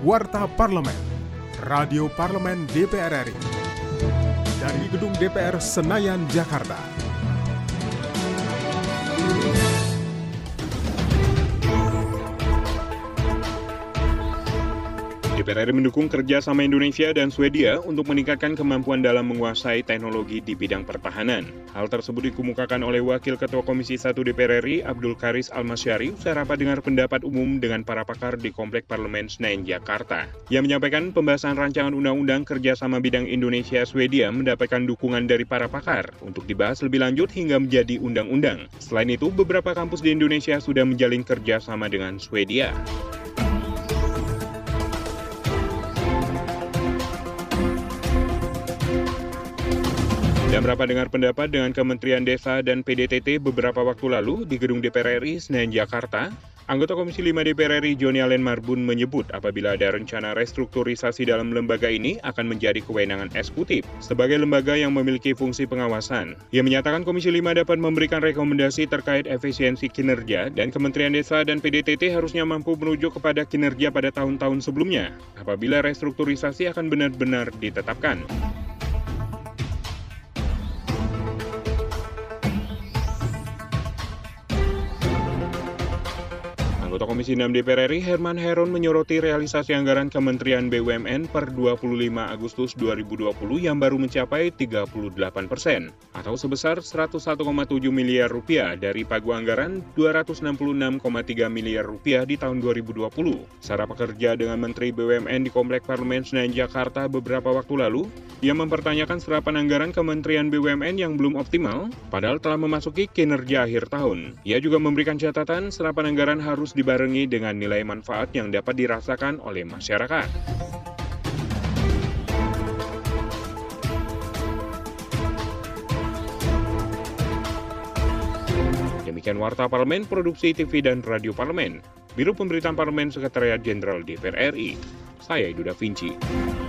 Warta Parlemen, Radio Parlemen DPR RI, dari Gedung DPR Senayan, Jakarta. DPR RI mendukung kerjasama Indonesia dan Swedia untuk meningkatkan kemampuan dalam menguasai teknologi di bidang pertahanan. Hal tersebut dikemukakan oleh Wakil Ketua Komisi 1 DPR RI, Abdul Karis Almasyari, usai rapat dengar pendapat umum dengan para pakar di Komplek Parlemen Senayan, Jakarta. Ia menyampaikan pembahasan rancangan undang-undang kerjasama bidang Indonesia-Swedia mendapatkan dukungan dari para pakar untuk dibahas lebih lanjut hingga menjadi undang-undang. Selain itu, beberapa kampus di Indonesia sudah menjalin kerjasama dengan Swedia. Dalam rapat dengar pendapat dengan Kementerian Desa dan PDTT beberapa waktu lalu di Gedung DPR RI Senayan, Jakarta, anggota Komisi 5 DPR RI Joni Allen Marbun menyebut apabila ada rencana restrukturisasi dalam lembaga ini akan menjadi kewenangan eksekutif sebagai lembaga yang memiliki fungsi pengawasan. Ia menyatakan Komisi 5 dapat memberikan rekomendasi terkait efisiensi kinerja dan Kementerian Desa dan PDTT harusnya mampu merujuk kepada kinerja pada tahun-tahun sebelumnya apabila restrukturisasi akan benar-benar ditetapkan. Anggota Komisi 6 DPR RI Herman Heron menyoroti realisasi anggaran Kementerian BUMN per 25 Agustus 2020 yang baru mencapai 38% atau sebesar Rp101,7 miliar dari pagu anggaran Rp266,3 miliar di tahun 2020. Secara pekerja dengan Menteri BUMN di Komplek Parlemen Senayan, Jakarta beberapa waktu lalu, ia mempertanyakan serapan anggaran Kementerian BUMN yang belum optimal, padahal telah memasuki kinerja akhir tahun. Ia juga memberikan catatan serapan anggaran harus dibarengi dengan nilai manfaat yang dapat dirasakan oleh masyarakat. Demikian Warta Parlemen, Produksi TV dan Radio Parlemen, Biro Pemberitaan Parlemen Sekretariat Jenderal DPR RI. Saya Guda Vinci.